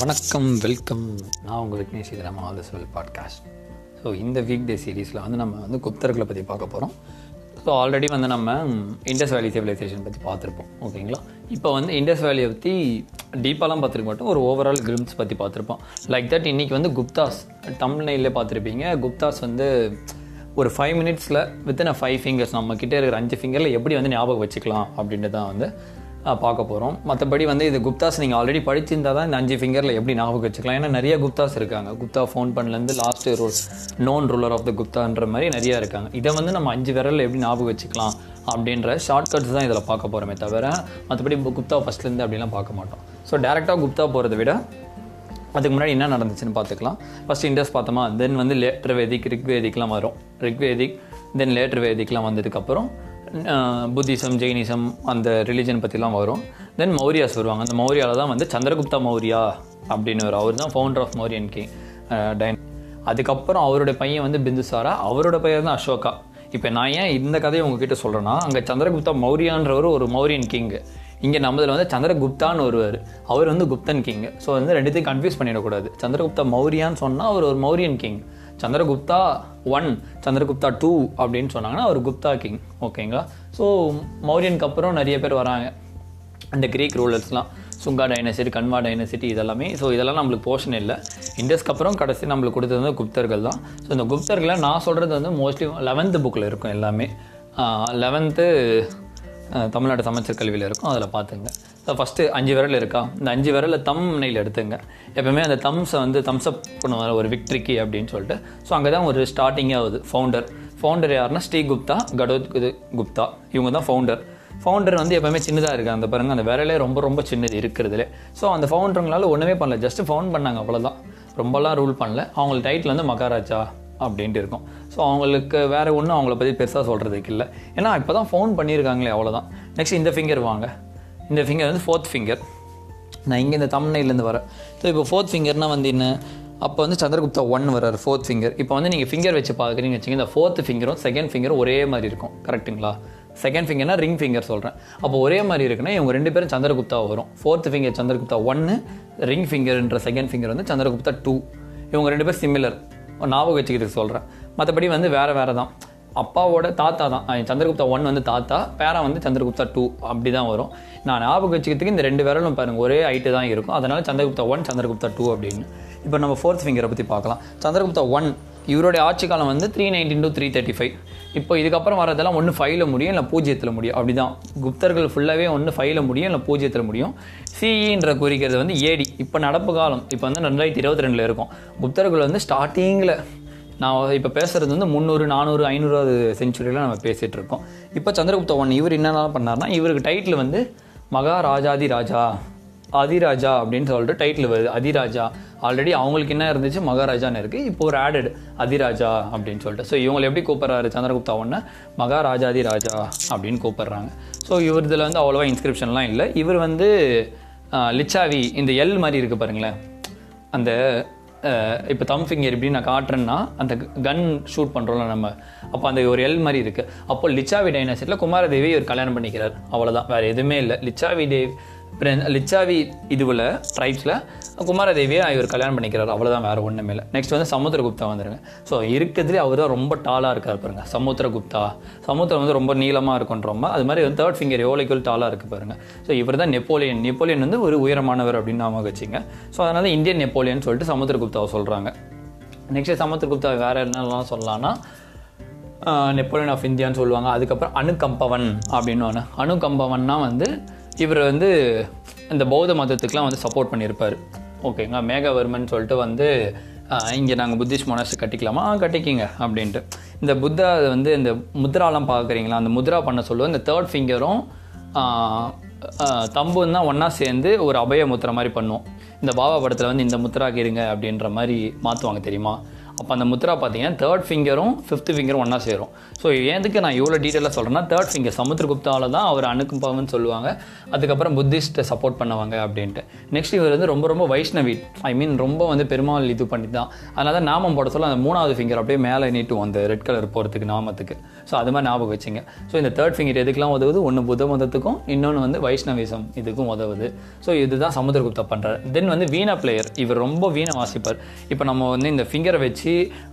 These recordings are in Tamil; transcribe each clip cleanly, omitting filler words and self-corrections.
வணக்கம், வெல்கம். நான் உங்கள் Vignesh Seetharaman, all is well podcast. So இந்த வீக் டே சீரீஸில் வந்து நம்ம வந்து குப்தர்களை பற்றி பார்க்க போகிறோம். ஸோ ஆல்ரெடி வந்து நம்ம இண்டஸ் வேலி சிவிலைசேஷன் பற்றி பார்த்துருப்போம், ஓகேங்களா? இப்போ வந்து இண்டஸ் வேலியை பற்றி டீப்பாலாம் பார்த்துருக்க மாட்டோம், ஒரு ஓவரால் கிரிம்ஸ் பற்றி பார்த்துருப்போம். லைக் தட் இன்றைக்கி வந்து குப்தாஸ் தமிழ்நிலையிலே பார்த்துருப்பீங்க. குப்தாஸ் வந்து ஒரு 5 minutesல வித்தின் அ 5 fingers, நம்மக்கிட்ட இருக்கிற 5 fingers எப்படி வந்து ஞாபகம் வச்சுக்கலாம் அப்படின்ட்டு தான் வந்து பார்க்க போகிறோம். மற்றபடி வந்து இது குப்தாஸ் நீங்கள் ஆல்ரெடி படிச்சிருந்தால் தான் இந்த 5 fingers எப்படி ஞாபகம் வச்சுக்கலாம். ஏன்னா நிறைய குப்தாஸ் இருக்காங்க. குப்தா ஃபோன் பண்ணலேருந்து last rule known ruler of the குப்தான்ற மாதிரி நிறையா இருக்காங்க. இதை வந்து நம்ம 5 fingers எப்படி ஞாபகம் வச்சுக்கலாம் அப்படின்ற ஷார்ட்கட்ஸ் தான் இதில் பார்க்க போகிறோமே தவிர மற்றபடி குப்தா ஃபஸ்ட்லேருந்து அப்படிலாம் பார்க்க மாட்டோம். ஸோ டேரெக்டாக குப்தா போகிறத விட அதுக்கு முன்னாடி என்ன நடந்துச்சுன்னு பார்த்துக்கலாம். ஃபஸ்ட் இண்டஸ் பார்த்தோமா, தென் வந்து லேட்டர் வேதிக் ரிக்வேதிக்லாம் வரும். ரிக்வேதிக் தென் லேட்டர் வேதிக்லாம் வந்ததுக்கப்புறம் புத்திசம், ஜெயினிசம் அந்த ரிலீஜன் பற்றிலாம் வரும். தென் மௌரியாஸ் வருவாங்க. அந்த மௌரியாவில் தான் வந்து சந்திரகுப்தா மௌரியா அப்படின்னு வரும். அவர் தான் founder of Mauryan king time. அதுக்கப்புறம் அவருடைய பையன் வந்து பிந்துசாரா, அவரோட பையன் தான் அசோகா. இப்போ நான் ஏன் இந்த கதையை உங்ககிட்ட சொல்கிறேன்னா, அங்கே சந்திரகுப்தா மௌரியான்றவர் ஒரு மௌரியன் கிங்கு, இங்கே நம்மதில் வந்து சந்திரகுப்தான்னு ஒருவர், அவர் வந்து குப்தன் கிங். ஸோ வந்து ரெண்டுத்தையும் கன்ஃபியூஸ் பண்ணிடக்கூடாது. சந்திரகுப்தா மௌரியான்னு சொன்னால் அவர் ஒரு மௌரியன் கிங், சந்திரகுப்தா 1 சந்திரகுப்தா 2 அப்படின்னு சொன்னாங்கன்னா அவர் குப்தா கிங், ஓகேங்களா? ஸோ மௌரியனுக்கு அப்புறம் நிறைய பேர் வராங்க, அந்த கிரீக் ரூலர்ஸ்லாம், சுங்கா டைனசிட்டி, கன்வா டைனசிட்டி, இதெல்லாமே. ஸோ இதெல்லாம் நம்மளுக்கு போர்ஷன் இல்லை. இண்டஸ்க்கு அப்புறம் கடைசி நம்மளுக்கு கொடுத்தது வந்து குப்தர்கள் தான். ஸோ இந்த குப்தர்களை நான் சொல்கிறது வந்து மோஸ்ட்லி 11th புக்கில் இருக்கும், எல்லாமே 11th தமிழ்நாடு சமச்சீர் கல்வியில் இருக்கும், அதில் பார்த்துங்க. ஸோ ஃபஸ்ட்டு 5 fingers இருக்கா, இந்த 5 fingers தம்னையில் எடுத்துங்க. எப்போவுமே அந்த தம்ஸை வந்து தம்ஸ்அப் பண்ணுவாங்க ஒரு விக்ட்ரிக்கு அப்படின்னு சொல்லிட்டு. ஸோ அங்கே தான் ஒரு ஸ்டார்டிங் ஆகுது. ஃபவுண்டர் யாருன்னா ஸ்ரீகுப்தா, கடோத் குப்தா, இவங்க தான் ஃபவுண்டர். ஃபவுண்டர் வந்து எப்போவுமே சின்னதாக இருக்குது. அந்த பாருங்கள், அந்த விரலே ரொம்ப ரொம்ப சின்னது இருக்கிறதுலே. ஸோ அந்த ஃபவுண்டருங்களால் ஒன்றுமே பண்ணல, ஜஸ்ட்டு ஃபவுண்ட் பண்ணாங்க, அவ்வளோதான். ரொம்பலாம் ரூல் பண்ணல. அவங்களோட டைட்டில் வந்து மகாராஜா அப்படின்ட்டு இருக்கும். ஸோ அவங்களுக்கு வேறு ஒன்றும் அவங்கள பற்றி பெருசாக சொல்கிறதுக்கு இல்லை, ஏன்னா இப்போ தான் ஃபோன் பண்ணியிருக்காங்களே, அவ்வளோதான். நெக்ஸ்ட் இந்த ஃபிங்கர் வாங்க. இந்த ஃபிங்கர் வந்து 4th finger. நான் இங்கே இந்த தம்னையிலேருந்து வரேன். ஸோ இப்போ 4th fingerனால் வந்து என்ன, அப்போ வந்து சந்திரகுப்தா 1 வர்றார், 4th finger. இப்போ வந்து நீங்கள் ஃபிங்கர் வச்சு பார்க்குறீங்கன்னு வச்சுங்க, இந்த 4th fingerம் 2nd fingerம் ஒரே மாதிரி இருக்கும், கரெக்டுங்களா? 2nd fingerனால் ரிங் ஃபிங்கர் சொல்கிறேன். அப்போ ஒரே மாதிரி இருக்குன்னா இவங்க 2 பேரும் சந்திரகுப்தா வரும். 4th finger சந்திரகுப்தா 1, ரிங் ஃபிங்கர்ன்ற 2nd finger வந்து சந்திரகுப்தா 2. இவங்க 2 பேர் சிமிலர், ஞாபகம் வச்சுக்கிறதுக்கு சொல்கிறேன். மற்றபடி வந்து வேறு தான். அப்பாவோட தாத்தா தான் சந்திரகுப்தா 1 வந்து தாத்தா, பேரன் வந்து சந்திரகுப்தா 2 அப்படி தான் வரும். நான் ஞாபகம் வச்சுக்கிறதுக்கு இந்த 2 fingers பாருங்கள் ஒரே ஹைட்டு தான் இருக்கும், அதனால் சந்திரகுப்தா 1 சந்திரகுப்தா 2 அப்படின்னு. இப்போ நம்ம 4th fingerரை பற்றி பார்க்கலாம். சந்திரகுப்தா 1 இவருடைய ஆட்சி காலம் வந்து 319 to 335. இப்போ இதுக்கப்புறம் வரதெல்லாம் 1 5ல் முடியும், இல்லை 0ல் முடியும், அப்படி தான். குப்தர்கள் ஃபுல்லாகவே 1 5ல் முடியும், இல்லை 0ல் முடியும். சிஇன்ற குறிக்கிறது வந்து ஏடி, இப்போ நடப்பு காலம், இப்போ வந்து 2022 இருக்கும். குப்தர்கள் வந்து ஸ்டார்டிங்கில், நான் இப்போ பேசுகிறது வந்து 300, 400, 500வது century நம்ம பேசிகிட்டு இருக்கோம். இப்போ சந்திரகுப்தா 1 இவர் என்னென்னலாம் பண்ணார்னா, இவருக்கு டைட்டில் வந்து மகாராஜாதி ராஜா, அதிராஜா அப்படின்னு சொல்லிட்டு டைட்டில் வருது. அதிராஜா ஆல்ரெடி அவங்களுக்கு என்ன இருந்துச்சு, மகாராஜான்னு இருக்குது, இப்போ ஒரு ஆடட் அதிராஜா அப்படின்னு சொல்லிட்டு. ஸோ இவங்களை எப்படி கூப்பிட்றாரு சந்திரகுப்தா 1 மகாராஜாதி ராஜா அப்படின்னு கூப்பிட்றாங்க. ஸோ இவர் இதில் வந்து அவ்வளோவா இன்ஸ்கிரிப்ஷன்லாம் இல்லை. இவர் வந்து லிச்சாவி, இந்த எல் மாதிரி இருக்குது பாருங்களேன், அந்த இப்போ தம் ஃபிங்கர் இப்படி நான் காட்டுறேன்னா அந்த கன் ஷூட் பண்ணுறோம்ல நம்ம, அப்போ அந்த ஒரு எல் மாதிரி இருக்குது. அப்போ லிச்சாவி டைனாசிட்டியில் குமாரதேவி இவர் கல்யாணம் பண்ணிக்கிறார், அவ்வளோதான், வேறு எதுவுமே இல்லை. லிச்சாவி இதுவில் ட்ரைப்ஸில் குமாரதேவியை இவர் கல்யாணம் பண்ணிக்கிறார், அவ்வளோதான், வேறு ஒன்றுமே இல்லை. நெக்ஸ்ட் வந்து சமுத்திரகுப்தா வந்துருங்க. ஸோ இருக்கிறதுலே அவர் தான் ரொம்ப டாலாக இருக்கார் பாருங்கள், சமுத்திரகுப்தா. சமுத்திரம் வந்து ரொம்ப நீளமாக இருக்குன்றோமா, அது மாதிரி வந்து 3rd finger எவ்வளோக்குள் டாலாக இருக்குது பாருங்கள். ஸோ இவர் தான் நெப்போலியன். நெப்போலியன் வந்து ஒரு உயரமானவர் அப்படின்னு நாம வச்சுங்க. ஸோ அதனால் இந்தியன் நெப்போலியன் சொல்லிட்டு சமுத்திரகுப்தாவை சொல்கிறாங்க. நெக்ஸ்ட் சமுத்திரகுப்தா வேறு என்னெல்லாம் சொல்லலாம்னா, நெப்போலியன் ஆஃப் இந்தியான்னு சொல்லுவாங்க. அதுக்கப்புறம் அனுகம்பவன் அப்படின்னு ஒன்று. அனுகம்பவன்னா வந்து இவர் வந்து இந்த பௌத்த மதத்துக்கெலாம் வந்து சப்போர்ட் பண்ணியிருப்பார், ஓகேங்களா? மேகவர்மன் சொல்லிட்டு வந்து இங்கே நாங்கள் புத்திஸ்ட் மொனாஸ்ட்ரி கட்டிக்கலாமா, கட்டிக்கிங்க அப்படின்ட்டு. இந்த புத்தா வந்து இந்த முத்ராலாம் பார்க்குறீங்களா, அந்த முத்ரா பண்ண சொல்லுவோம். இந்த 3rd fingerம் தம்புன்னா ஒன்றா சேர்ந்து ஒரு அபய முத்திரை மாதிரி பண்ணுவோம். இந்த பாபா படத்தில் வந்து இந்த முத்ராக்கு இருங்க அப்படின்ற மாதிரி மாற்றுவாங்க தெரியுமா, அப்போ அந்த முத்ரா பார்த்தீங்கன்னா தேர்ட் ஃபிங்கரும் ஃபிஃப்த் ஃபிங்கரும் ஒன்றா சேரும். ஸோ எதுக்கு நான் இவ்வளோ டீட்டெயிலாக சொல்கிறேன்னா, தேர்ட் ஃபிங்கர் சமுத்திரகுப்தாவில் தான் அவர் அனுக்கும்பவன்னு சொல்லுவாங்க, அதுக்கப்புறம் புத்திஸ்ட்டை சப்போர்ட் பண்ணுவாங்க அப்படின்ட்டு. நெக்ஸ்ட் இவர் வந்து ரொம்ப ரொம்ப வைஷ்ணவி, ஐ மீன் ரொம்ப வந்து பெருமாள் இது பண்ணி தான், அதனால தான் நாமம் போட சொல்ல அந்த மூணாவது ஃபிங்கர் அப்படியே மேலே நீட்டும் அந்த ரெட் கலர் போகிறதுக்கு நாமத்துக்கு. ஸோ அது மாதிரி ஞாபகம் வச்சுங்க. ஸோ இந்த தேர்ட் ஃபிங்கர் எதுக்கெல்லாம் உதவுது, ஒன்று புத்த மதத்துக்கும் இன்னொன்று வந்து வைஷ்ணவிசம் இதுக்கும் உதவுது. ஸோ இதுதான் சமுத்திரகுப்தா பண்ணுறாரு. தென் வந்து வீணா பிளேயர், இவர் ரொம்ப வீணை வாசிப்பார். இப்போ நம்ம வந்து இந்த ஃபிங்கரை வச்சு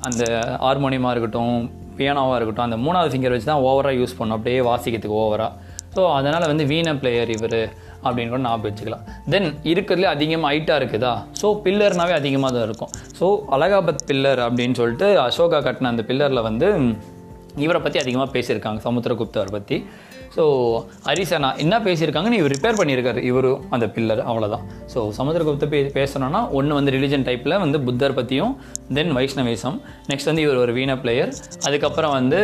அந்த ஹார்மோனியமாக இருக்கட்டும் பியானோவாக இருக்கட்டும் அந்த மூணாவது ஃபிங்கர் வச்சு தான் ஓவராக யூஸ் பண்ணோம், அப்படியே வாசிக்கிறதுக்கு ஓவராக. ஸோ அதனால் வந்து வீணை பிளேயர் இவர் அப்படின்னு கூட ஞாபகம் வச்சுக்கலாம். தென் இருக்கிறதுலே அதிகமாக ஹைட்டாக இருக்குதா, ஸோ பில்லர்னாவே அதிகமாக தான் இருக்கும். ஸோ அலகாபாத் பில்லர் அப்படின்னு சொல்லிட்டு அசோகா கட்டின அந்த பில்லரில் வந்து இவரை பற்றி அதிகமாக பேசியிருக்காங்க, சமுத்திரகுப்தர் பற்றி. ஸோ ஹரிசனா என்ன பேசியிருக்காங்கன்னு இவர் ரிப்பேர் பண்ணியிருக்காரு, இவரும் அந்த பில்லர், அவ்வளோதான். ஸோ சமுத்திரகுப்த பேசணும்னா ஒன்று வந்து ரிலிஜன் டைப்பில் வந்து புத்தர் பற்றியும், தென் வைஷ்ணவிசம், நெக்ஸ்ட் வந்து இவர் ஒரு வீணா பிளேயர், அதுக்கப்புறம் வந்து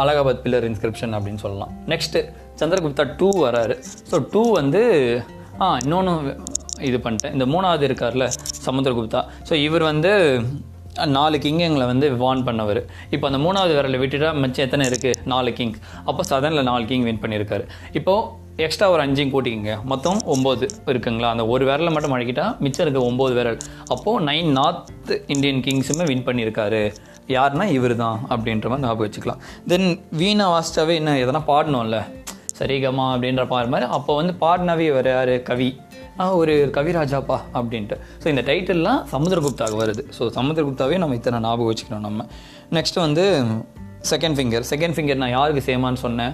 அலகாபாத் பில்லர் இன்ஸ்கிரிப்ஷன் அப்படின்னு சொல்லலாம். நெக்ஸ்ட்டு சந்திரகுப்தா 2 வராரு. ஸோ 2 வந்து இன்னொன்று இது பண்ணிட்டேன், இந்த மூணாவது இருக்கார்ல சமுத்திரகுப்தா. ஸோ இவர் வந்து 4 கிங்களை வந்து வான் பண்ணவர். இப்போ அந்த மூணாவது விரலில் விட்டுட்டா மிச்சம் எத்தனை இருக்குது, 4 கிங். அப்போ சதனில் 4 கிங் வின் பண்ணியிருக்காரு. இப்போது எக்ஸ்ட்ரா ஒரு 5 கூட்டிக்கிங்க, மொத்தம் 9 இருக்குங்களா. அந்த ஒரு விரலை மட்டும் அழைக்கிட்டா மிச்சம் இருக்க 9 விரல். அப்போது 9 நார்த் இந்தியன் கிங்ஸுமே வின் பண்ணியிருக்காரு. யாருன்னா இவர் தான் அப்படின்ற மாதிரி ஞாபகம் வச்சுக்கலாம். தென் வீணா வாஸ்டாவே என்ன எதனா பாடணும்ல, சரிகமா அப்படின்ற பாரு மாதிரி. அப்போ வந்து பாடினாவே இவர் யார், கவி, ஒரு கவிராஜாப்பா அப்படின்ட்டு. ஸோ இந்த டைட்டில்லாம் சமுத்திரகுப்தாக வருது. ஸோ சமுத்திரகுப்தாவே நம்ம இத்தனை ஞாபகம் வச்சுக்கணும் நம்ம. நெக்ஸ்ட்டு வந்து செகண்ட் ஃபிங்கர் நான் யாருக்கு சேமான்னு சொன்னேன்,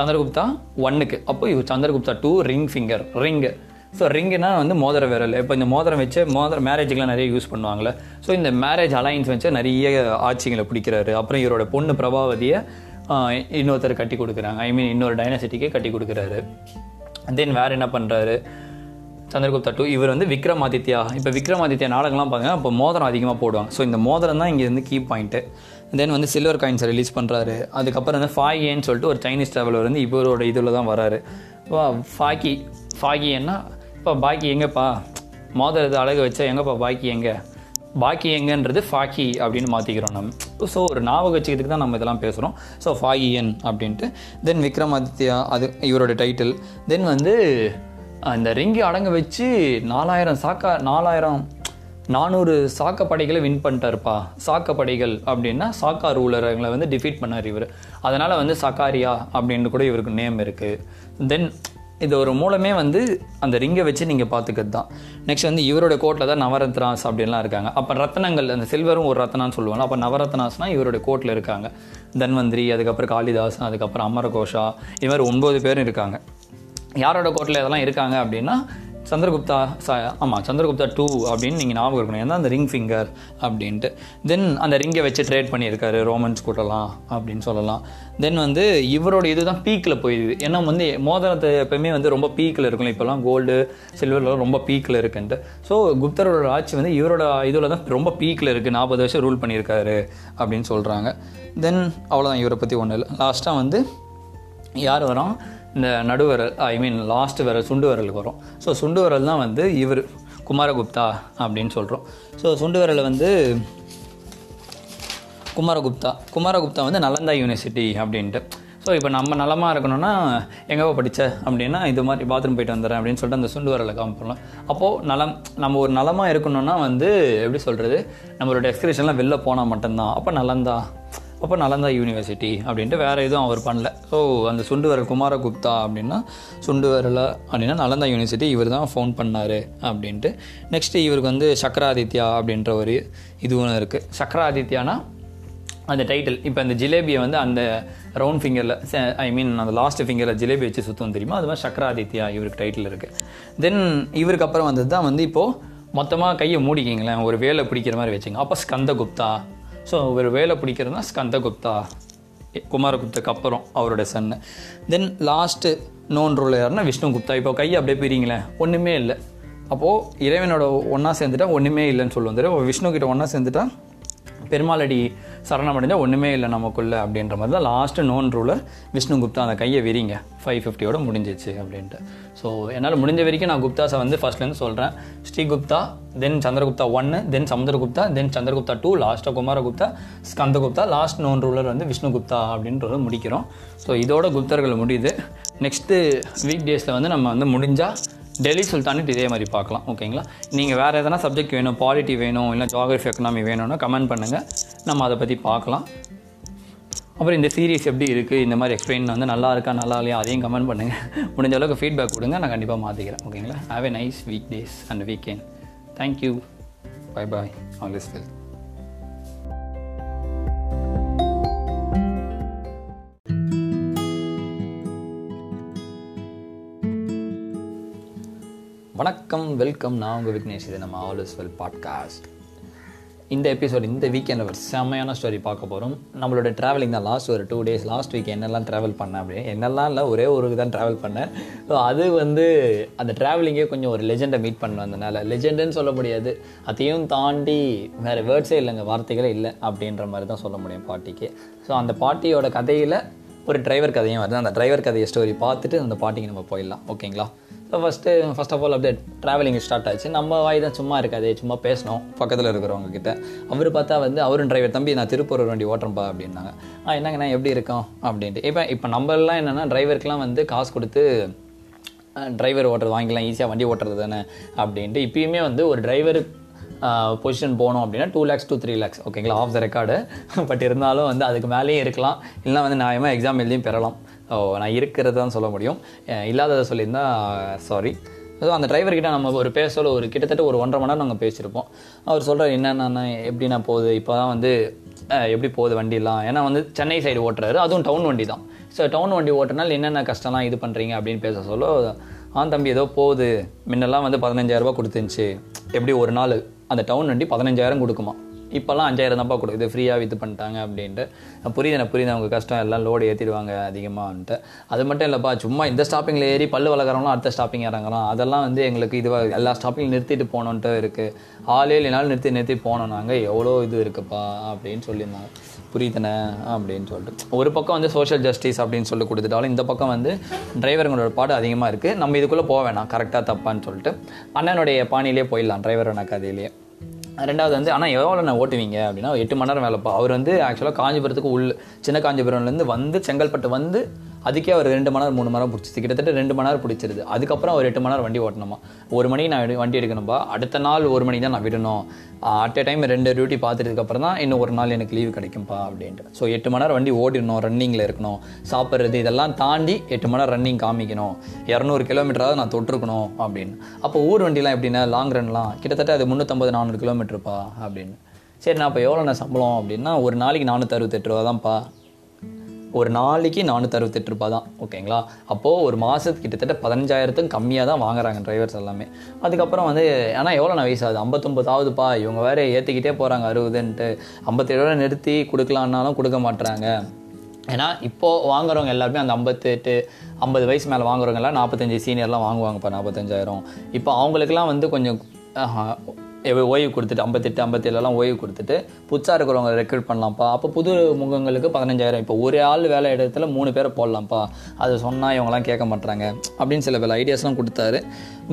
சந்திரகுப்தா 1க்கு. அப்போ இவர் Chandragupta 2 ring finger, ring. So ரிங்குனா வந்து மோதிர விரல். இப்போ இந்த மோதிரம் வச்சு மேரேஜுக்கெலாம் நிறைய யூஸ் பண்ணுவாங்களே. ஸோ இந்த மேரேஜ் அலையன்ஸ் வச்சு நிறைய ஆட்சிகளை பிடிக்கிறாரு. அப்புறம் இவரோட பொண்ணு பிரபாவதியை இன்னொருத்தர் கட்டி கொடுக்குறாங்க, ஐ மீன் இன்னொரு டைனசிட்டிக்கே கட்டி கொடுக்குறாரு. தென் வேறு என்ன பண்ணுறாரு சந்திரகுப்தா 2, இவர் வந்து விக்ரமாதித்யா. இப்போ விக்ரமாதித்யா நாடகம்லாம் பார்த்தீங்கன்னா இப்போ மோதிரம் அதிகமாக போடுவாங்க. ஸோ இந்த மோதிரம் தான் இங்கே வந்து கீ பாயிண்ட்டு. தென் வந்து சில்வர் காயின்ஸை ரிலீஸ் பண்ணுறாரு. அதுக்கப்புறம் வந்து ஃபா யின்னு சொல்லிட்டு ஒரு சைனீஸ் டிராவலர் வந்து இவரோட இதில் தான் வராரு. ஃபாகின்னா இப்போ பாக்கி எங்கேப்பா, மோதிரத்தை அழகு வச்சா எங்கேப்பா பாக்கி எங்கே, பாக்கி எங்கன்றது ஃபாகி அப்படின்னு மாற்றிக்கிறோம் நம்ம. ஸோ ஒரு ஞாபகம் வச்சுக்கிறதுக்கு தான் நம்ம இதெல்லாம் பேசுகிறோம். ஸோ ஃபாகியன் அப்படின்ட்டு. தென் விக்ரமாதித்யா, அது இவரோட டைட்டில். தென் வந்து அந்த ரிங்கி அடங்க வச்சு 400 சாக்க படைகளை வின் பண்ணிட்டாருப்பா. சாக்க படைகள் அப்படின்னா சாக்கா ரூலர்களை வந்து டிஃபீட் பண்ணார் இவர். அதனால் வந்து சக்காரியா அப்படின்னு கூட இவருக்கு நேம் இருக்குது. தென் இது ஒரு மூலமே வந்து அந்த ரிங்கை வச்சு நீங்கள் பார்த்துக்கிறது தான். நெக்ஸ்ட் வந்து இவரோட கோட்டில் தான் நவரத்னாஸ் அப்படின்லாம் இருக்காங்க. அப்போ ரத்னங்கள், அந்த சில்வரும் ஒரு ரத்னான்னு சொல்லுவாங்க. அப்போ நவரத்னாஸ்னால் இவரோட கோட்டில் இருக்காங்க. தன்வந்திரி, அதுக்கப்புறம் காளிதாஸ், அதுக்கப்புறம் அமரகோஷா, இது மாதிரி 9 பேரும் இருக்காங்க. யாரோட கோட்டில் இதெல்லாம் இருக்காங்க அப்படின்னா சந்திரகுப்தா சந்திரகுப்தா 2 அப்படின்னு நீங்கள் ஞாபகம் இருக்கணும். ஏன்னா அந்த ரிங் ஃபிங்கர் அப்படின்ட்டு. தென் அந்த ரிங்கை வச்சு ட்ரேட் பண்ணியிருக்காரு ரோமன்ஸ் கூட்டலாம் அப்படின்னு சொல்லலாம். தென் வந்து இவரோட இது தான் பீக்கில் போயிடுது. ஏன்னா வந்து மோதிரத்தை எப்போயுமே வந்து ரொம்ப பீக்கில் இருக்குல்ல, இப்போலாம் கோல்டு சில்வர்லாம் ரொம்ப பீக்கில் இருக்குன்ட்டு. ஸோ குப்தரோட ஆட்சி வந்து இவரோட இதில் தான் ரொம்ப பீக்கில் இருக்குது, 40 வருஷம் ரூல் பண்ணியிருக்காரு அப்படின்னு சொல்கிறாங்க. தென் அவ்வளோதான், இவரை பற்றி ஒன்றும் இல்லை. லாஸ்ட்டாக வந்து யார் வரோம், இந்த நடுவரல், ஐ மீன் லாஸ்ட் விரல் சுண்டு விரலுக்கு வரும். ஸோ சுண்டு விரல் தான் வந்து இவர் குமாரகுப்தா அப்படின்னு சொல்கிறோம். ஸோ சுண்டு விரல் வந்து குமாரகுப்தா வந்து நலந்தா யூனிவர்சிட்டி அப்படின்ட்டு. ஸோ இப்போ நம்ம நலமாக இருக்கணும்னா எங்கேவோ படித்த அப்படின்னா இது மாதிரி பாத்ரூம் போய்ட்டு வந்துடுறேன் அப்படின்னு சொல்லிட்டு அந்த சுண்டு விரலை காமிப்போம். அப்போது நலம், நம்ம ஒரு நலமாக இருக்கணும்னா வந்து எப்படி சொல்கிறது, நம்மளோட எக்ஸ்கிரிஷன்லாம் வெளில போனால் மட்டும்தான். அப்போ நலந்தா யூனிவர்சிட்டி அப்படின்ட்டு. வேறு எதுவும் அவர் பண்ணல. ஸோ அந்த சுண்டு விரல் குமாரகுப்தா அப்படின்னா சுண்டு விரல அப்படின்னா நலந்தா யூனிவர்சிட்டி இவர் தான் ஃபவுண்ட் பண்ணார் அப்படின்ட்டு. நெக்ஸ்ட்டு இவருக்கு வந்து சக்கராதித்யா அப்படின்ற ஒரு இதுவும் இருக்குது. சக்கராதித்யானா அந்த டைட்டில். இப்போ அந்த ஜிலேபியை வந்து அந்த ரவுண்ட் ஃபிங்கரில், ஐ மீன் அந்த லாஸ்ட் ஃபிங்கரில் ஜிலேபி வச்சு சுற்றும் தெரியுமா, அது மாதிரி சக்கராதித்யா இவருக்கு டைட்டில் இருக்குது. தென் இவருக்கு அப்புறம் வந்தது தான் வந்து இப்போது மொத்தமாக கையை மூடிக்கிங்களேன், ஒரு வேலை பிடிக்கிற மாதிரி வச்சுங்க. அப்போ ஸ்கந்தகுப்தா. ஸோ ஒரு வேலை பிடிக்கிறதுனா ஸ்கந்தகுப்தா, குமாரகுப்தக்கு அப்புறம் அவரோட son. Then last known rule யாருன்னா விஷ்ணுகுப்தா. இப்போ கையை அப்படியே பிரிங்களேன், ஒன்றுமே இல்லை. அப்போது இறைவனோட ஒன்றா சேர்ந்துட்டா ஒன்றுமே இல்லைன்னு சொல்லுவோம் தெரியும். விஷ்ணுக்கிட்ட ஒன்றா சேர்ந்துட்டா பெருமாளடி சரணமடைஞ்சால் ஒன்றுமே இல்லை நமக்குள்ளே அப்படின்ற மாதிரி தான் last known ruler Vishnu Gupta. அந்த கையை விரிங்க 550 முடிஞ்சிச்சு அப்படின்ட்டு. ஸோ என்னால் முடிஞ்ச வரைக்கும் நான் குப்தாஸை வந்து ஃபர்ஸ்ட்லேருந்து சொல்கிறேன். ஸ்ரீகுப்தா, தென் சந்திரகுப்தா 1, தென் சமுதிரகுப்தா, தென் சந்திரகுப்தா 2, லாஸ்ட்டாக Kumaragupta, Skandagupta, last known ruler வந்து விஷ்ணு குப்தா அப்படின்றத முடிக்கிறோம். ஸோ இதோட குப்தர்கள் முடியுது. நெக்ஸ்ட்டு வீக் டேஸில் வந்து நம்ம வந்து முடிஞ்சால் டெல்லி சுல்தானுக்கு இதே மாதிரி பார்க்கலாம். ஓகேங்களா? நீங்கள் வேறு எதனா சப்ஜெக்ட் வேணும், பாலிட்டி வேணும், இல்லை ஜியாகிரஃபி எக்கனாமி வேணும்னா கமெண்ட் பண்ணுங்கள், நம்ம அதை பற்றி பார்க்கலாம். அப்புறம் இந்த சீரீஸ் எப்படி இருக்குது, இந்த மாதிரி எக்ஸ்பிளைன் வந்து நல்லா இருக்கா நல்லா இல்லையா அதையும் கமெண்ட் பண்ணுங்கள். முடிஞ்ச அளவுக்கு ஃபீட்பேக் கொடுங்க, நான் கண்டிப்பாக மாற்றிக்கிறேன். ஓகேங்களா? Have a nice week days and weekend. Thank you, bye bye, all is well. வணக்கம், வெல்கம். நான் உங்கள் விக்னேஷ். இது நம்ம ஆல் இஸ் வெல் பாட்காஸ்ட். இந்த எபிசோட் இந்த வீக்கெண்டில் ஒரு செம்மையான ஸ்டோரி பார்க்க போகிறோம். நம்மளோட ட்ராவலிங் தான். லாஸ்ட் ஒரு 2 days, லாஸ்ட் வீக் என்னெல்லாம் ட்ராவல் பண்ணேன் அப்படின்னு, என்னெல்லாம் இல்லை, ஒரே ஊருக்கு தான் ட்ராவல் பண்ணேன். ஸோ அது வந்து அந்த ட்ராவலிங்கே கொஞ்சம் ஒரு லெஜெண்டை மீட் பண்ண வந்ததுனால, லெஜெண்டுன்னு சொல்ல முடியாது, அதையும் தாண்டி வேறு வேர்ட்ஸே இல்லைங்க, வார்த்தைகளே இல்லை அப்படின்ற மாதிரி தான் சொல்ல முடியும் பாட்டிக்கு. ஸோ அந்த பாட்டியோட கதையில் ஒரு டிரைவர் கதையும் வருது. அந்த டிரைவர் கதையை ஸ்டோரி பார்த்துட்டு அந்த பாட்டிக்கு நம்ம போயிடலாம். ஓகேங்களா? ஸோ ஃபஸ்ட் ஆஃப் ஆல் அப்படியே ட்ராவலிங் ஸ்டார்ட் ஆச்சு. நம்ம வாய் தான் சும்மா இருக்காது, சும்மா பேசணும் பக்கத்தில் இருக்கிறவங்க கிட்ட. அவர் பார்த்தா வந்து அவரும் டிரைவர், தம்பி நான் திருப்பூர் வண்டி ஓட்டுறேன்ப்பா அப்படின்னாங்க. என்னங்கண்ணா எப்படி இருக்கோம் அப்படின்ட்டு. இப்போ நம்மளாம் என்னென்னா டிரைவருக்குலாம் வந்து காசு கொடுத்து டிரைவர் ஓட்டுறது வாங்கிக்கலாம், ஈஸியாக வண்டி ஓட்டுறது தானே அப்படின்ட்டு. இப்போயுமே வந்து ஒரு டிரைவர் பொசிஷன் போனோம் அப்படின்னா 2 lakhs to 3 lakhs. ஓகேங்களா? Of the record. பட் இருந்தாலும் வந்து அதுக்கு மேலேயும் இருக்கலாம், இல்லைனா வந்து நியாயமாக எக்ஸாம் எழுதியும் பெறலாம். நான் இருக்கிறது தான் சொல்ல முடியும், இல்லாததை சொல்லியிருந்தால் சாரி. ஸோ அந்த டிரைவர்கிட்ட நம்ம ஒரு பேசல ஒரு கிட்டத்தட்ட ஒரு 1.5 மணி நேரம் நாங்கள் பேசியிருப்போம். அவர் சொல்கிறார், என்னென்னா எப்படின்னா போகுது, இப்போ தான் வந்து எப்படி போகுது வண்டிலாம், ஏன்னா வந்து சென்னை சைடு ஓட்டுறாரு, அதுவும் டவுன் வண்டி தான். ஸோ டவுன் வண்டி ஓட்டுறனால என்னென்ன கஷ்டம்லாம் இது பண்ணுறீங்க அப்படின்னு பேச சொல்ல, தம்பி ஏதோ போகுது, முன்னெல்லாம் வந்து 15,000 கொடுத்துருந்துச்சு, எப்படி ஒரு நாள் அந்த டவுன் வண்டி 15,000 கொடுக்குமா, இப்போல்லாம் 5,000 கொடுக்குது, ஃப்ரீயாக இது பண்ணிட்டாங்க அப்படின்ட்டு. புரியுது அவங்க கஷ்டம், எல்லாம் லோடு ஏற்றிடுவாங்க அதிகமாகன்ட்டு. அது மட்டும் இல்லைப்பா, சும்மா இந்த ஸ்டாப்பிங்கில் ஏறி பல்லு வளர்க்குறவங்களும் அடுத்த ஸ்டாப்பிங் இறங்குறோம், அதெல்லாம் வந்து எங்களுக்கு இதுவாக எல்லா ஸ்டாப்பிங்கும் நிறுத்திட்டு போகணுன்ட்டு இருக்குது, ஆளே இல்லைனாலும் நிறுத்தி போனோம், நாங்கள் எவ்வளோ இது இருக்குப்பா அப்படின்னு சொல்லியிருந்தாங்க. புரியுதுண்ணே அப்படின்னு சொல்லிட்டு ஒரு பக்கம் வந்து சோஷியல் ஜஸ்டிஸ் அப்படின்னு சொல்லி கொடுத்துட்டாலும், இந்த பக்கம் வந்து டிரைவருங்களோட பாடு அதிகமாக இருக்குது. நம்ம இதுக்குள்ளே போக வேணாம், கரெக்டாக தப்பான்னு சொல்லிட்டு அண்ணனுடைய பாணியிலே போயிடலாம், டிரைவரோட கதையிலேயே. ரெண்டாவது வந்து, ஆனால் எவ்வளோ நான் ஓட்டுவீங்க அப்படின்னா 8 மணி நேரம் வேலைப்பா. அவர் வந்து ஆக்சுவலாக காஞ்சிபுரத்துக்கு உள்ள சின்ன காஞ்சிபுரம்லேருந்து வந்து செங்கல்பட்டு வந்து அதுக்கே அவர் 2 மணி நேரம் 3 மணி நேரம் பிடிச்சிது, கிட்டத்தட்ட 2 மணி நேரம் பிடிச்சிருது. அதுக்கப்புறம் அவர் 8 மணி நேரம் வண்டி ஓட்டணுமா, 1 மணிக்கு நான் வண்டி எடுக்கணும்பா, அடுத்த நாள் 1 மணி தான் நான் விடணும், அட் எ டைம் 2 டியூட்டி பார்த்துட்டதுக்கப்புறம் தான் இன்னும் ஒரு நாள் எனக்கு லீவு கிடைக்கும்பா அப்படின்ட்டு. ஸோ 8 மணி நேரம் வண்டி ஓடிடணும், ரன்னிங்கில் இருக்கணும், சாப்பிட்றது இதெல்லாம் தாண்டி 8 மணி நேரம் ரன்னிங் காமிக்கணும், 200 கிலோமீட்டராவது நான் தொட்டிருக்கணும் அப்படின்னு. அப்போ ஊர் வண்டிலாம் எப்படின்னா லாங் ரன்லாம் கிட்டத்தட்ட அது 350-400 கிலோமீட்டருப்பா அப்படின்னு. சரி, நான் இப்போ எவ்வளோ நான் சம்பளம் அப்படின்னா, ஒரு நாளைக்கு 468 ரூபா தான்ப்பா, ஒரு நாளைக்கு 468 ரூபா தான். ஓகேங்களா? அப்போது ஒரு மாதத்துக்கு கிட்டத்தட்ட 15,000 கம்மியாக தான் வாங்குறாங்க டிரைவர்ஸ் எல்லாமே. அதுக்கப்புறம் வந்து, ஆனால் எவ்வளோ நான் வயசாகுது, 59ஆவதுப்பா, இவங்க வேறு ஏற்றிக்கிட்டே போகிறாங்க 60ன்ட்டு. 57 ரூபா நிறுத்தி கொடுக்கலான்னாலும் கொடுக்க மாட்டுறாங்க. ஏன்னா இப்போது வாங்குறவங்க எல்லாருமே அந்த 58-50 வயசு மேலே வாங்குறவங்க எல்லாம் 45 சீனியர்லாம் வாங்குவாங்கப்பா 45,000. இப்போ அவங்களுக்குலாம் வந்து கொஞ்சம் ஓய்வு கொடுத்துட்டு 58-57 ஓய்வு கொடுத்துட்டு புதுசாக இருக்கிறவங்க ரெக்ரூட் பண்ணலாம்ப்பா. அப்போ புது முகங்களுக்கு 15,000. இப்போ ஒரு ஆள் வேலை இடத்துல 3 பேரை போடலாம்ப்பா, அது சொன்னால் இவங்களாம் கேட்க மாட்டாங்க அப்படின்னு சில பல ஐடியாஸ்லாம் கொடுத்தாரு.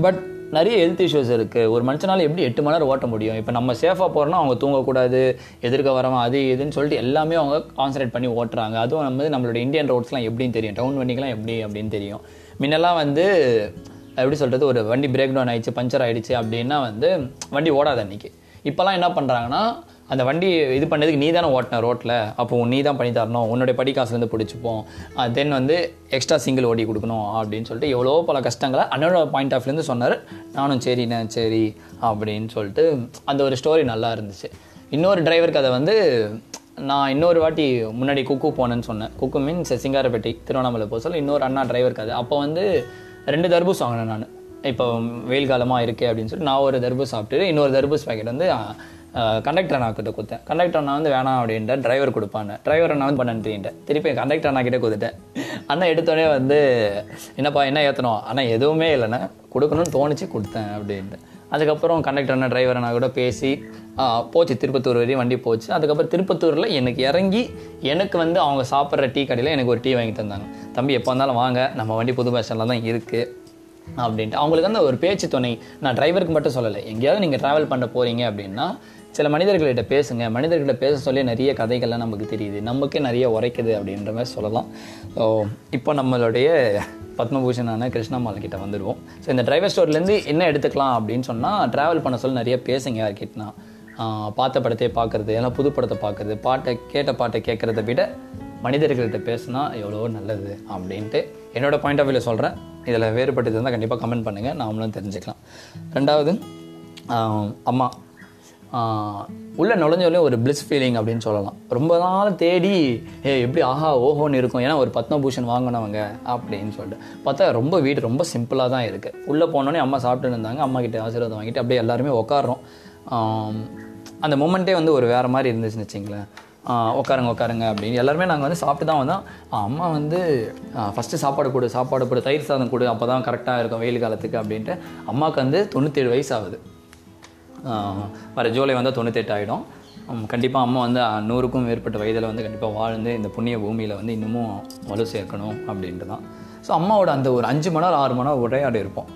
பட் நிறைய ஹெல்த் இஷ்யூஸ் இருக்குது, ஒரு மனுஷனால் எப்படி 8 மணி நேரம் ஓட்ட முடியும். இப்போ நம்ம சேஃபாக போகிறோன்னா அவங்க தூங்கக்கூடாது, எதிர்க்க வரவன் அது இதுன்னு சொல்லிட்டு எல்லாமே அவங்க கான்சன்ட்ரேட் பண்ணி ஓட்டுறாங்க. அதுவும் நம்மளோட இந்தியன் ரோட்ஸ்லாம் எப்படின்னு தெரியும், டவுன் வண்டிக்கெலாம் எப்படி அப்படின்னு தெரியும். முன்னெல்லாம் வந்து எப்படி சொல்கிறது, ஒரு வண்டி பிரேக் டவுன் ஆகிடுச்சு, பஞ்சர் ஆகிடுச்சு அப்படின்னா வந்து வண்டி ஓடாது அன்றைக்கி. இப்போலாம் என்ன பண்ணுறாங்கன்னா, அந்த வண்டி இது பண்ணதுக்கு நீ தானே ஓட்டின ரோட்டில், அப்போ நீ தான் பண்ணி தரணும், உன்னுடைய படிக்காசுலேருந்து பிடிச்சிப்போம், தென் வந்து எக்ஸ்ட்ரா சிங்கிள் ஓடி கொடுக்கணும் அப்படின்னு சொல்லிட்டு எவ்வளோ பல கஷ்டங்களை அண்ணனோட பாயிண்ட் ஆஃப் வியூலேருந்து சொன்னார். நானும் சரிண்ணே சரி அப்படின்னு சொல்லிட்டு அந்த ஒரு ஸ்டோரி நல்லா இருந்துச்சு. இன்னொரு டிரைவர் கதை வந்து, நான் இன்னொரு வாட்டி முன்னாடி குக்கு போனேன்னு சொன்னேன். குக்கு மீன்ஸ் சிங்காரப்பேட்டை திருவண்ணாமலை போக சொல்ல இன்னொரு அண்ணா டிரைவர் கதை. அப்போ வந்து 2 தர்பூஸ் வாங்கினேன் நான். இப்போ வெயில் காலமாக இருக்கே அப்படின்னு சொல்லிட்டு நான் ஒரு தர்பூஸ் சாப்பிட்டுட்டு இன்னொரு தர்பூஸ் பேக்கெட் வந்து கண்டக்டர் அண்ணாக்கிட்ட கொடுத்தேன். கண்டக்டர் அண்ணா வந்து வேணாம் அப்படின்ட்டு டிரைவர் கொடுப்பான்னு, டிரைவர் அண்ணா வந்து பண்ணிட்டேன். திருப்பி கண்டக்டர் அண்ணாக்கிட்டே கொடுத்துட்டேன். அண்ணா எடுத்தோடனே வந்து என்னப்பா என்ன ஏற்றணும், ஆனால் எதுவுமே இல்லைன்னா கொடுக்கணும்னு தோணிச்சு கொடுத்தேன் அப்படின்ட்டு. அதுக்கப்புறம் கண்டக்டர் அண்ணா டிரைவர் அண்ணா கூட பேசி போச்சு, திருப்பத்தூர் வரையும் வண்டி போச்சு. அதுக்கப்புறம் திருப்பத்தூரில் எனக்கு இறங்கி எனக்கு வந்து அவங்க சாப்பிட்ற டீ கடையில் எனக்கு ஒரு டீ வாங்கி தந்தாங்க. தம்பி எப்போ இருந்தாலும் வாங்க, நம்ம வண்டி புது பஸ்ஸில் தான் இருக்குது அப்படின்ட்டு. அவங்களுக்கு வந்து ஒரு பேச்சு துணை. நான் டிரைவருக்கு மட்டும் சொல்லலை, எங்கேயாவது நீங்கள் ட்ராவல் பண்ண போகிறீங்க அப்படின்னா சில மனிதர்கள்கிட்ட பேசுங்க, மனிதர்கிட்ட பேச சொல்லி நிறைய கதைகள்லாம் நமக்கு தெரியுது, நமக்கே நிறைய உரைக்குது அப்படின்ற மாதிரி சொல்லலாம். ஸோ இப்போ நம்மளுடைய பத்மபூஷனான கிருஷ்ணம்மாள் கிட்டே வந்துடுவோம். ஸோ இந்த டிரைவர் ஸ்டோர்லேருந்து என்ன எடுத்துக்கலாம் அப்படின்னு சொன்னால், ட்ராவல் பண்ண சொல்லி நிறைய பேசுங்க. யார்கிட்டனா பார்த்த படத்தை பார்க்குறது, எல்லாம் புது படத்தை பார்க்குறது, பாட்டை கேட்ட பாட்டை கேட்குறத விட மனிதர்கள்கிட்ட பேசுனா எவ்வளோ நல்லது அப்படின்ட்டு என்னோடய பாயிண்ட் ஆஃப் வியூவில் சொல்கிறேன். இதில் வேறுபட்டது இருந்தால் கண்டிப்பாக கமெண்ட் பண்ணுங்கள், நாமளும் தெரிஞ்சுக்கலாம். ரெண்டாவது அம்மா உள்ளே நுழைஞ்சோடனே ஒரு பிளிஸ் ஃபீலிங் அப்படின்னு சொல்லலாம். ரொம்ப நாள் தேடி எப்படி ஆஹா ஓஹோன்னு இருக்கும், ஏன்னா ஒரு பத்மபூஷன் வாங்கினவங்க அப்படின்னு சொல்லிட்டு பார்த்தா ரொம்ப வீடு ரொம்ப சிம்பிளாக தான் இருக்குது. உள்ளே போனோடனே அம்மா சாப்பிட்டு இருந்தாங்க, அம்மா கிட்டே ஆசீர்வாதம் வாங்கிட்டு அப்படியே எல்லாருமே உட்காடுறோம். அந்த மொமெண்ட்டே வந்து ஒரு வேறு மாதிரி இருந்துச்சுன்னு வச்சிங்களேன். உட்காருங்க உட்காருங்க அப்படின்னு எல்லாருமே நாங்கள் வந்து சாப்பிட்டு தான் வந்தோம். அம்மா வந்து ஃபஸ்ட்டு சாப்பாடு போடு தயிர் சாதம் கொடு, அப்போ தான் கரெக்டாக இருக்கும் வெயில் காலத்துக்கு அப்படின்ட்டு. அம்மாவுக்கு வந்து 97 வயசு ஆகுது, வர ஜூலை வந்தால் 98 ஆகிடும். கண்டிப்பாக அம்மா வந்து 100க்கும் மேற்பட்ட வயதில் வந்து கண்டிப்பாக வாழ்ந்து இந்த புண்ணிய பூமியில் வந்து இன்னமும் வலு சேர்க்கணும் அப்படின்ட்டு தான். ஸோ அம்மாவோட அந்த ஒரு 5 மணி நேரம் 6 மணி நேரம்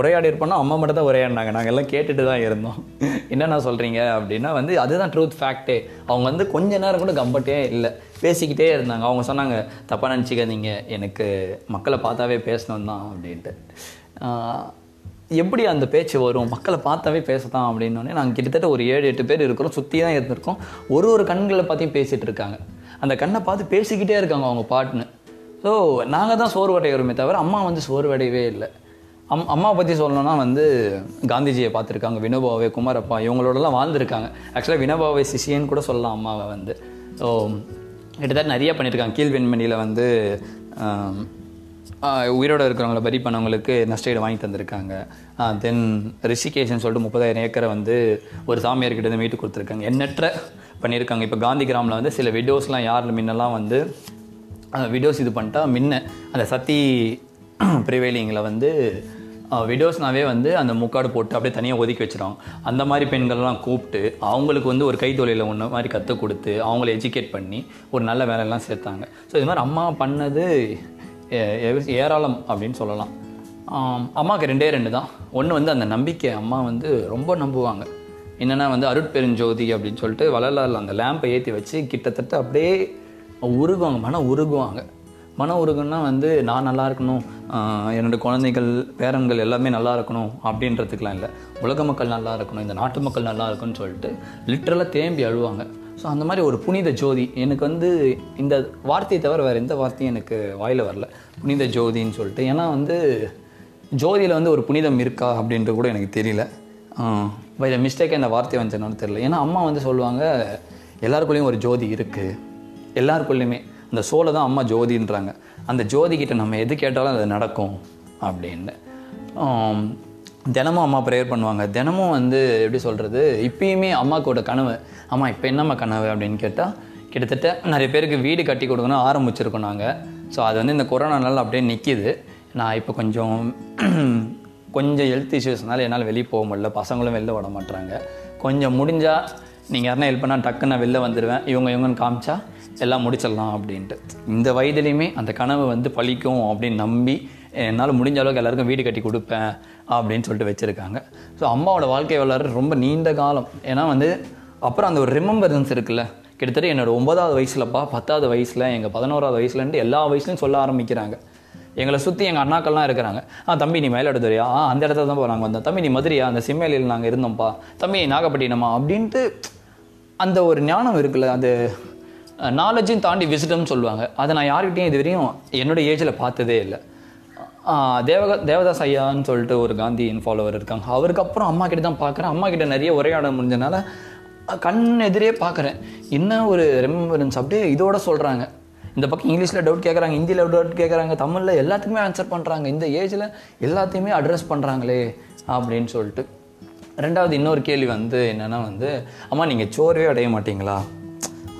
உரையாடி இருப்போம்னா அம்மா மட்டும் தான் உரையாடினாங்க, நாங்கள் எல்லாம் கேட்டுட்டு தான் இருந்தோம். என்னென்ன சொல்கிறீங்க அப்படின்னா வந்து அதுதான் ட்ரூத் ஃபேக்டே. அவங்க வந்து கொஞ்ச நேரம் கூட கம்பட்டே இல்லை, பேசிக்கிட்டே இருந்தாங்க. அவங்க சொன்னாங்க, தப்பாக நினச்சிக்காதீங்க, எனக்கு மக்களை பார்த்தாவே பேசணும் தான் அப்படின்ட்டு. எப்படி அந்த பேச்சு வரும், மக்களை பார்த்தாவே பேசத்தான் அப்படின்னோடனே நாங்கள் கிட்டத்தட்ட ஒரு 7-8 பேர் இருக்கிறோம், சுற்றி தான் இருந்திருக்கோம். ஒரு கண்களை பார்த்தியும் பேசிகிட்டு இருக்காங்க, அந்த கண்ணை பார்த்து பேசிக்கிட்டே இருக்காங்க அவங்க பாட்டுன்னு. ஸோ நாங்கள் தான் சோர்வடைகிறோமே தவிர அம்மா வந்து சோர்வடையவே இல்லை. அம்மாவை பற்றி சொல்லணும்னா வந்து காந்திஜியை பார்த்துருக்காங்க, வினோபாவை, குமாரப்பா, இவங்களோடலாம் வாழ்ந்துருக்காங்க. ஆக்சுவலாக வினோபாவை சிஷியன்னு கூட சொல்லலாம் அம்மாவை வந்து. ஸோ கிட்டத்தட்ட நிறையா பண்ணியிருக்காங்க. கீழ்வெண்மணியில் வந்து உயிரோடு இருக்கிறவங்கள பரி பண்ணவங்களுக்கு நஷ்டஈடு வாங்கி தந்திருக்காங்க. தென் ரிஷிகேஷ்னு சொல்லிட்டு 30,000 ஏக்கரை வந்து ஒரு சாமியார்கிட்டேருந்து மீட்டு கொடுத்துருக்காங்க. எண்ணற்ற பண்ணியிருக்காங்க. இப்போ காந்தி கிராமில் வந்து சில விடோஸ்லாம் யார் முன்னெல்லாம் வந்து விடோஸ் இது பண்ணிட்டா முன்ன அந்த சத்தி ப்ரிவேலிங்கில் வந்து விடோஸ்னாவே வந்து அந்த முக்காடு போட்டு அப்படியே தனியாக ஒதுக்கி வச்சுருவாங்க. அந்த மாதிரி பெண்கள்லாம் கூப்பிட்டு அவங்களுக்கு வந்து ஒரு கைத்தொழிலில் ஒன்று மாதிரி கற்றுக் கொடுத்து அவங்கள எஜுகேட் பண்ணி ஒரு நல்ல வேலையெல்லாம் சேர்த்தாங்க. ஸோ இது மாதிரி அம்மா பண்ணது ஏராளம் அப்படின்னு சொல்லலாம். அம்மாவுக்கு 2 தான். ஒன்று வந்து அந்த நம்பிக்கை, அம்மா வந்து ரொம்ப நம்புவாங்க. என்னென்னா வந்து அருட்பெருஞ்சோதி அப்படின்னு சொல்லிட்டு வளரல அந்த லேம்பை ஏற்றி வச்சு கிட்டத்தட்ட அப்படியே உருகுவாங்க, மன உருகுன்னா வந்து நான் நல்லா இருக்கணும், என்னோடய குழந்தைகள் பேரன்கள் எல்லாமே நல்லா இருக்கணும் அப்படின்றதுக்கெலாம் இல்லை, உலக மக்கள் நல்லா இருக்கணும், இந்த நாட்டு மக்கள் நல்லா இருக்குன்னு சொல்லிட்டு லிட்டரலாக தேம்பி அழுவாங்க. ஸோ அந்த மாதிரி ஒரு புனித ஜோதி எனக்கு வந்து இந்த வார்த்தையை தவிர வேறு எந்த வார்த்தையும் எனக்கு வாயில் வரல, புனித ஜோதின்னு சொல்லிட்டு. ஏன்னா வந்து ஜோதியில் வந்து ஒரு புனிதம் இருக்கா அப்படின்றது கூட எனக்கு தெரியல. பை த மிஸ்டேக்காக இந்த வார்த்தை வந்துச்சுன்னு தெரியல. ஏன்னா அம்மா வந்து சொல்லுவாங்க எல்லாருக்குள்ளேயும் ஒரு ஜோதி இருக்குது, எல்லாருக்குள்ளேயுமே அந்த சோலை தான் அம்மா ஜோதின்றாங்க. அந்த ஜோதிக்கிட்ட நம்ம எது கேட்டாலும் அது நடக்கும் அப்படின்னு. தினமும் அம்மா ப்ரேயர் பண்ணுவாங்க. தினமும் வந்து எப்படி சொல்கிறது, இப்போயுமே அம்மாக்கோட கனவு, அம்மா இப்போ என்னம்மா கனவு அப்படின்னு கேட்டால் கிட்டத்தட்ட நிறைய பேருக்கு வீடு கட்டி கொடுக்கணும் ஆரம்பிச்சிருக்கோம் நாங்கள். ஸோ அது வந்து இந்த கொரோனானால அப்படியே நிற்கிது. நான் இப்போ கொஞ்சம் ஹெல்த் இஷ்யூஸ்னால என்னால் வெளியே போக முடியல, பசங்களும் வெளில விட மாட்டுறாங்க. கொஞ்சம் முடிஞ்சால் நீங்கள் யாருன்னா ஹெல்ப் பண்ணால் டக்குன்னு நான் வெளில வந்துடுவேன், இவங்கன்னு காமிச்சா எல்லாம் முடிச்சிடலாம் அப்படின்ட்டு. இந்த வயதுலேயுமே அந்த கனவு வந்து பழிக்கும் அப்படின்னு நம்பி என்னால் முடிஞ்ச அளவுக்கு எல்லாருக்கும் வீடு கட்டி கொடுப்பேன் அப்படின்னு சொல்லிட்டு வச்சுருக்காங்க. ஸோ அம்மாவோட வாழ்க்கை வரலாறு ரொம்ப நீண்ட காலம். ஏன்னா வந்து அப்புறம் அந்த ஒரு ரிமெம்பரன்ஸ் இருக்குல்ல, கிட்டத்தட்ட என்னோடய 9வது வயசுலப்பா, 10வது வயசில், எங்கள் 11வது வயசுலேருந்து எல்லா வயசுலையும் சொல்ல ஆரம்பிக்கிறாங்க. எங்களை சுற்றி எங்கள் அண்ணாக்கள்லாம் இருக்கிறாங்க. தம்பி நீ மயிலாடுதுறையா, அந்த இடத்துல தான் போகிறாங்க வந்தோம். தம்பி நீ மதுரையா, அந்த சிம்மேலியில் நாங்கள் இருந்தோம்ப்பா. தம்பி நாகப்பட்டினமா அப்படின்ட்டு அந்த ஒரு ஞானம் இருக்குல்ல, அது நாலேஜும் தாண்டி விசிட்டம்னு சொல்லுவாங்க. அதை நான் யார்கிட்டையும் இது வரையும் என்னோடய ஏஜில் பார்த்ததே இல்லை. தேவதாஸ் ஐயான்னு சொல்லிட்டு ஒரு காந்தியின் ஃபாலோவர் இருக்காங்க, அவருக்கு அப்புறம் அம்மா கிட்ட தான் பார்க்குறேன். அம்மா கிட்ட நிறைய உரையாட முடிஞ்சனால கண் எதிரே பார்க்குறேன். இன்னும் ஒரு ரெம்பரன்ஸ் அப்படியே இதோட சொல்கிறாங்க. இந்த பக்கம் இங்கிலீஷில் டவுட் கேட்குறாங்க, ஹிந்தியில் டவுட் கேட்குறாங்க, தமிழில் எல்லாத்துக்குமே ஆன்சர் பண்ணுறாங்க. இந்த ஏஜில் எல்லாத்தையுமே அட்ரஸ் பண்ணுறாங்களே அப்படின்னு சொல்லிட்டு ரெண்டாவது இன்னொரு கேள்வி வந்து என்னென்னா வந்து, அம்மா நீங்கள் சோர்வே அடைய மாட்டிங்களா?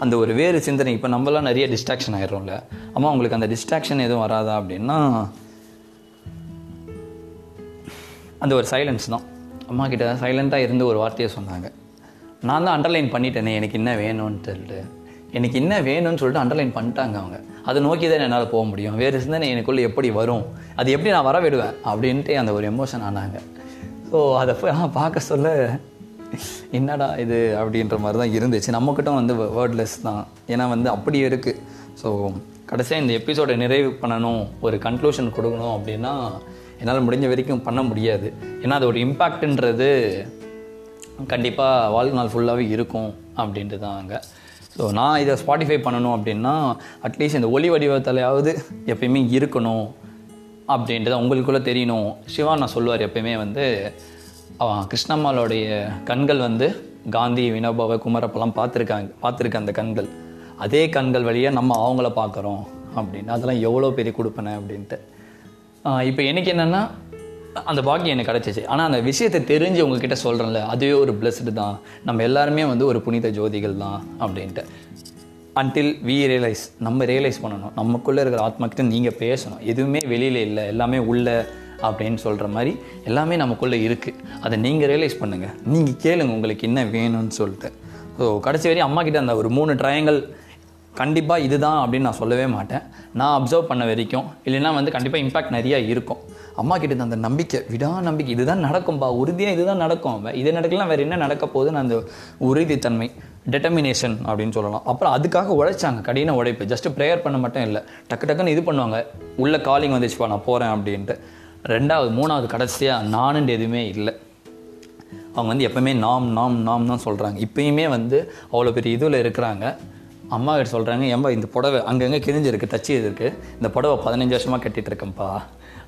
அந்த ஒரு வேறு சிந்தனை, இப்போ நம்மளாம் நிறைய டிஸ்ட்ராக்ஷன் ஆகிடும்ல, அம்மா உங்களுக்கு அந்த டிஸ்ட்ராக்ஷன் எதுவும் வராதா அப்படின்னா அந்த ஒரு சைலன்ஸ் தான். அம்மா கிட்ட சைலண்ட்டாக இருந்து ஒரு வார்த்தையை சொன்னாங்க. நான் தான் அண்டர்லைன் பண்ணிட்டேனே எனக்கு என்ன வேணும்னு சொல்லிட்டு, எனக்கு என்ன வேணும்னு சொல்லிட்டு அண்டர்லைன் பண்ணிட்டாங்க அவங்க. அதை நோக்கி தான் என்னால் போக முடியும், வேறு சிந்தனை எனக்குள்ளே எப்படி வரும், அது எப்படி நான் வர விடுவேன் அப்படின்ட்டு அந்த ஒரு எமோஷன் ஆனாங்க. ஸோ அதை பார்க்க சொல்ல என்னடா இது அப்படின்ற மாதிரி தான் இருந்துச்சு. நம்மக்கிட்ட வந்து வேர்ட்லெஸ் தான், ஏன்னா வந்து அப்படியே இருக்குது. ஸோ கடைசியாக இந்த எபிசோடை நிறைவு பண்ணணும், ஒரு கன்க்ளூஷன் கொடுக்கணும் அப்படின்னா என்னால் முடிஞ்ச வரைக்கும் பண்ண முடியாது. ஏன்னா அது ஒரு இம்பேக்டுன்றது கண்டிப்பாக வாழ்நாள் ஃபுல்லாகவே இருக்கும் அப்படின்ட்டு தான் அங்கே. ஸோ நான் இதை ஸ்பாட்டிஃபை பண்ணணும் அப்படின்னா அட்லீஸ்ட் இந்த ஒலி வடிவத்திலையாவது எப்பயுமே இருக்கணும் அப்படின்ட்டு தான் உங்களுக்குள்ளே தெரியணும். சிவா நான் சொல்லுவார் எப்பயுமே வந்து, கிருஷ்ணம்மாளுடைய கண்கள் வந்து காந்தி, வினோபாவை, குமரப்பெல்லாம் பார்த்துருக்க அந்த கண்கள், அதே கண்கள் வழியாக நம்ம அவங்கள பார்க்குறோம் அப்படின்னு. அதெல்லாம் எவ்வளோ பெரிய கொடுப்பேனே அப்படின்ட்டு. இப்போ எனக்கு என்னென்னா அந்த பாக்கியம் எனக்கு கிடச்சிச்சு. ஆனால் அந்த விஷயத்தை தெரிஞ்சு உங்ககிட்ட சொல்கிறேன்ல, அதுவே ஒரு பிளஸ்டு தான். நம்ம எல்லாருமே வந்து ஒரு புனித ஜோதிகள் தான் அப்படின்ட்டு. அன்டில் வி ரியலைஸ், நம்ம ரியலைஸ் பண்ணணும், நமக்குள்ளே இருக்கிற ஆத்மாக்கிட்ட நீங்கள் பேசணும். எதுவுமே வெளியில் இல்லை, எல்லாமே உள்ள அப்படின்னு சொல்கிற மாதிரி எல்லாமே நமக்குள்ளே இருக்குது. அதை நீங்கள் ரியலைஸ் பண்ணுங்கள், நீங்கள் கேளுங்க உங்களுக்கு என்ன வேணும்னு சொல்லிட்டு. ஸோ கடைசி வரையும் அம்மாக்கிட்ட அந்த ஒரு 3 ட்ரையாங்கல் கண்டிப்பாக இதுதான் அப்படின்னு நான் சொல்லவே மாட்டேன், நான் அப்சர்வ் பண்ண வரைக்கும். இல்லைன்னா வந்து கண்டிப்பாக இம்பேக்ட் நிறையா இருக்கும். அம்மா கிட்ட அந்த நம்பிக்கை, விடா நம்பிக்கை, இதுதான் நடக்கும்பா, உறுதியாக இதுதான் நடக்கும், இது நடக்கலாம் வேறு என்ன நடக்க போகுதுன்னு அந்த உறுதித்தன்மை, டெட்டர்மினேஷன் அப்படின்னு சொல்லலாம். அப்புறம் அதுக்காக உழைச்சாங்க, கடின உழைப்பு. ஜஸ்ட்டு ப்ரேயர் பண்ண மட்டும் இல்லை, டக்கு டக்குன்னு இது பண்ணுவாங்க, உள்ள காலிங் வந்துச்சுப்பா நான் போகிறேன் அப்படின்ட்டு. ரெண்டாவது மூணாவது கடைசியாக நானுண்டு எதுவுமே இல்லை. அவங்க வந்து எப்போயுமே நாம் நாம் நாம் தான் சொல்கிறாங்க. இப்போயுமே வந்து அவ்வளோ பெரிய இதுவில் இருக்கிறாங்க. அம்மா கிட்ட சொல்கிறாங்க, ஏம்பா இந்த புடவை அங்கங்கே கிழிஞ்சிருக்கு, தச்சு இருக்குது, இந்த புடவை 15 வருஷமாக கட்டிகிட்டு இருக்கேன்ப்பா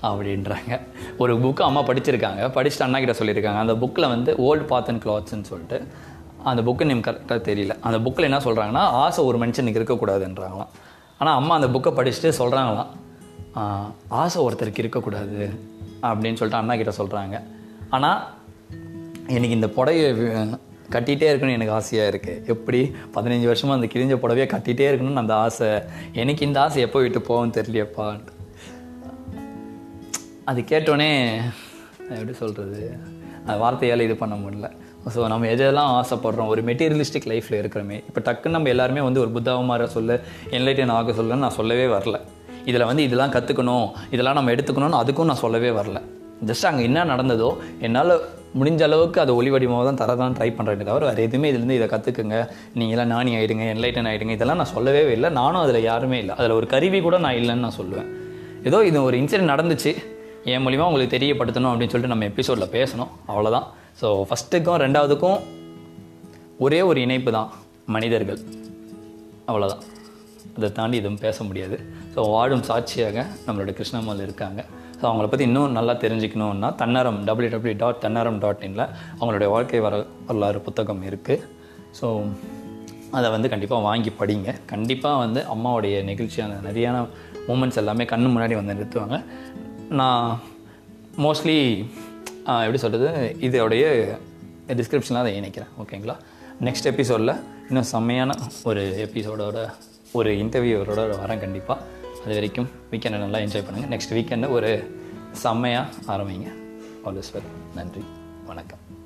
அப்படின்றாங்க. ஒரு புக்கு அம்மா படிச்சுருக்காங்க, படிச்சுட்டு அண்ணா கிட்ட சொல்லியிருக்காங்க, அந்த புக்கில் வந்து ஓல்டு பாத் அண்ட் கிளாத்ஸ்ன்னு சொல்லிட்டு, அந்த புக்கு நேம் கரெக்டாக தெரியல, அந்த புக்கில் என்ன சொல்கிறாங்கன்னா ஆசை ஒரு மனுஷனுக்கு இருக்கக்கூடாதுன்றாங்களாம். ஆனால் அம்மா அந்த புக்கை படிச்சுட்டு சொல்கிறாங்களாம், ஆசை ஒருத்தருக்கு இருக்கக்கூடாது அப்படின்னு சொல்லிட்டு அண்ணா கிட்ட சொல்கிறாங்க. ஆனால் எனக்கு இந்த புடவை கட்டிகிட்டே இருக்கணும்னு எனக்கு ஆசையாக இருக்குது, எப்படி 15 வருஷமாக அந்த கிழிஞ்ச புடவையை கட்டிகிட்டே இருக்கணும்னு அந்த ஆசை, எனக்கு இந்த ஆசை எப்போ விட்டு போகும்னு தெரியலையப்பா. அது கேட்டோடனே எப்படி சொல்கிறது, அந்த வார்த்தையால் இது பண்ண முடியல. ஸோ நம்ம எதெல்லாம் ஆசைப்படுறோம் ஒரு மெட்டீரியலிஸ்டிக் லைஃப்பில் இருக்கிறோமே. இப்போ டக்குன்னு நம்ம எல்லாருமே வந்து ஒரு புத்தாவை மாற சொல்ல, என்லைட்டன் ஆக சொல்லன்னு நான் சொல்லவே வரல. இதில் வந்து இதெல்லாம் கற்றுக்கணும், இதெல்லாம் நம்ம எடுத்துக்கணும்னு அதுக்கும் நான் சொல்லவே வரல. ஜஸ்ட் அங்கே என்ன நடந்ததோ என்னால் முடிஞ்ச அளவுக்கு அதை ஒளி வடிவமாக தான் தரதான் ட்ரை பண்ணுறேன். தவிர வேறு எதுவுமே இதுலேருந்து இதை கற்றுக்குங்க, நீங்களாம் ஞானி ஆகிடுங்க, என்லைட்டன் ஆகிடுங்க, இதெல்லாம் நான் சொல்லவே இல்லை. நானும் அதில் யாருமே இல்லை, அதில் ஒரு கருவி கூட நான் இல்லைன்னு நான் சொல்லுவேன். ஏதோ இது ஒரு இன்சிடென்ட் நடந்துச்சு, என் மூலிமா உங்களுக்கு தெரியப்படுத்தணும் அப்படின்னு சொல்லிட்டு நம்ம எபிசோடில் பேசணும், அவ்வளோதான். ஸோ ஃபஸ்ட்டுக்கும் ரெண்டாவதுக்கும் ஒரே ஒரு இணைப்பு தான், மனிதர்கள், அவ்வளோதான். அதை தாண்டி எதுவும் பேச முடியாது. ஸோ வாழும் சாட்சியாக நம்மளோட கிருஷ்ணம்மாள் இருக்காங்க. ஸோ அவங்கள பற்றி இன்னும் நல்லா தெரிஞ்சுக்கணுன்னா தன்னரம் www.tannaram.in அவங்களுடைய வாழ்க்கை வரலாறு புத்தகம் இருக்குது. ஸோ அதை வந்து கண்டிப்பாக வாங்கி படிங்க. கண்டிப்பாக வந்து அம்மாவுடைய நிகழ்ச்சியான நிறையான மூமெண்ட்ஸ் எல்லாமே கண்ணு முன்னாடி வந்து நிறுத்துவாங்க. நான் மோஸ்ட்லி எப்படி சொல்கிறது, இதோடைய டிஸ்கிரிப்ஷனில் அதை இணைக்கிறேன், ஓகேங்களா? நெக்ஸ்ட் எபிசோடில் இன்னும் செம்மையான ஒரு எபிசோடோட ஒரு இன்டர்வியூரோட வரேன் கண்டிப்பாக. அது வரைக்கும் வீக்கெண்டை நல்லா என்ஜாய் பண்ணுங்கள். நெக்ஸ்ட் வீக்கெண்டை ஒரு செம்மையாக ஆரம்பிங்க. All the best. நன்றி, வணக்கம்.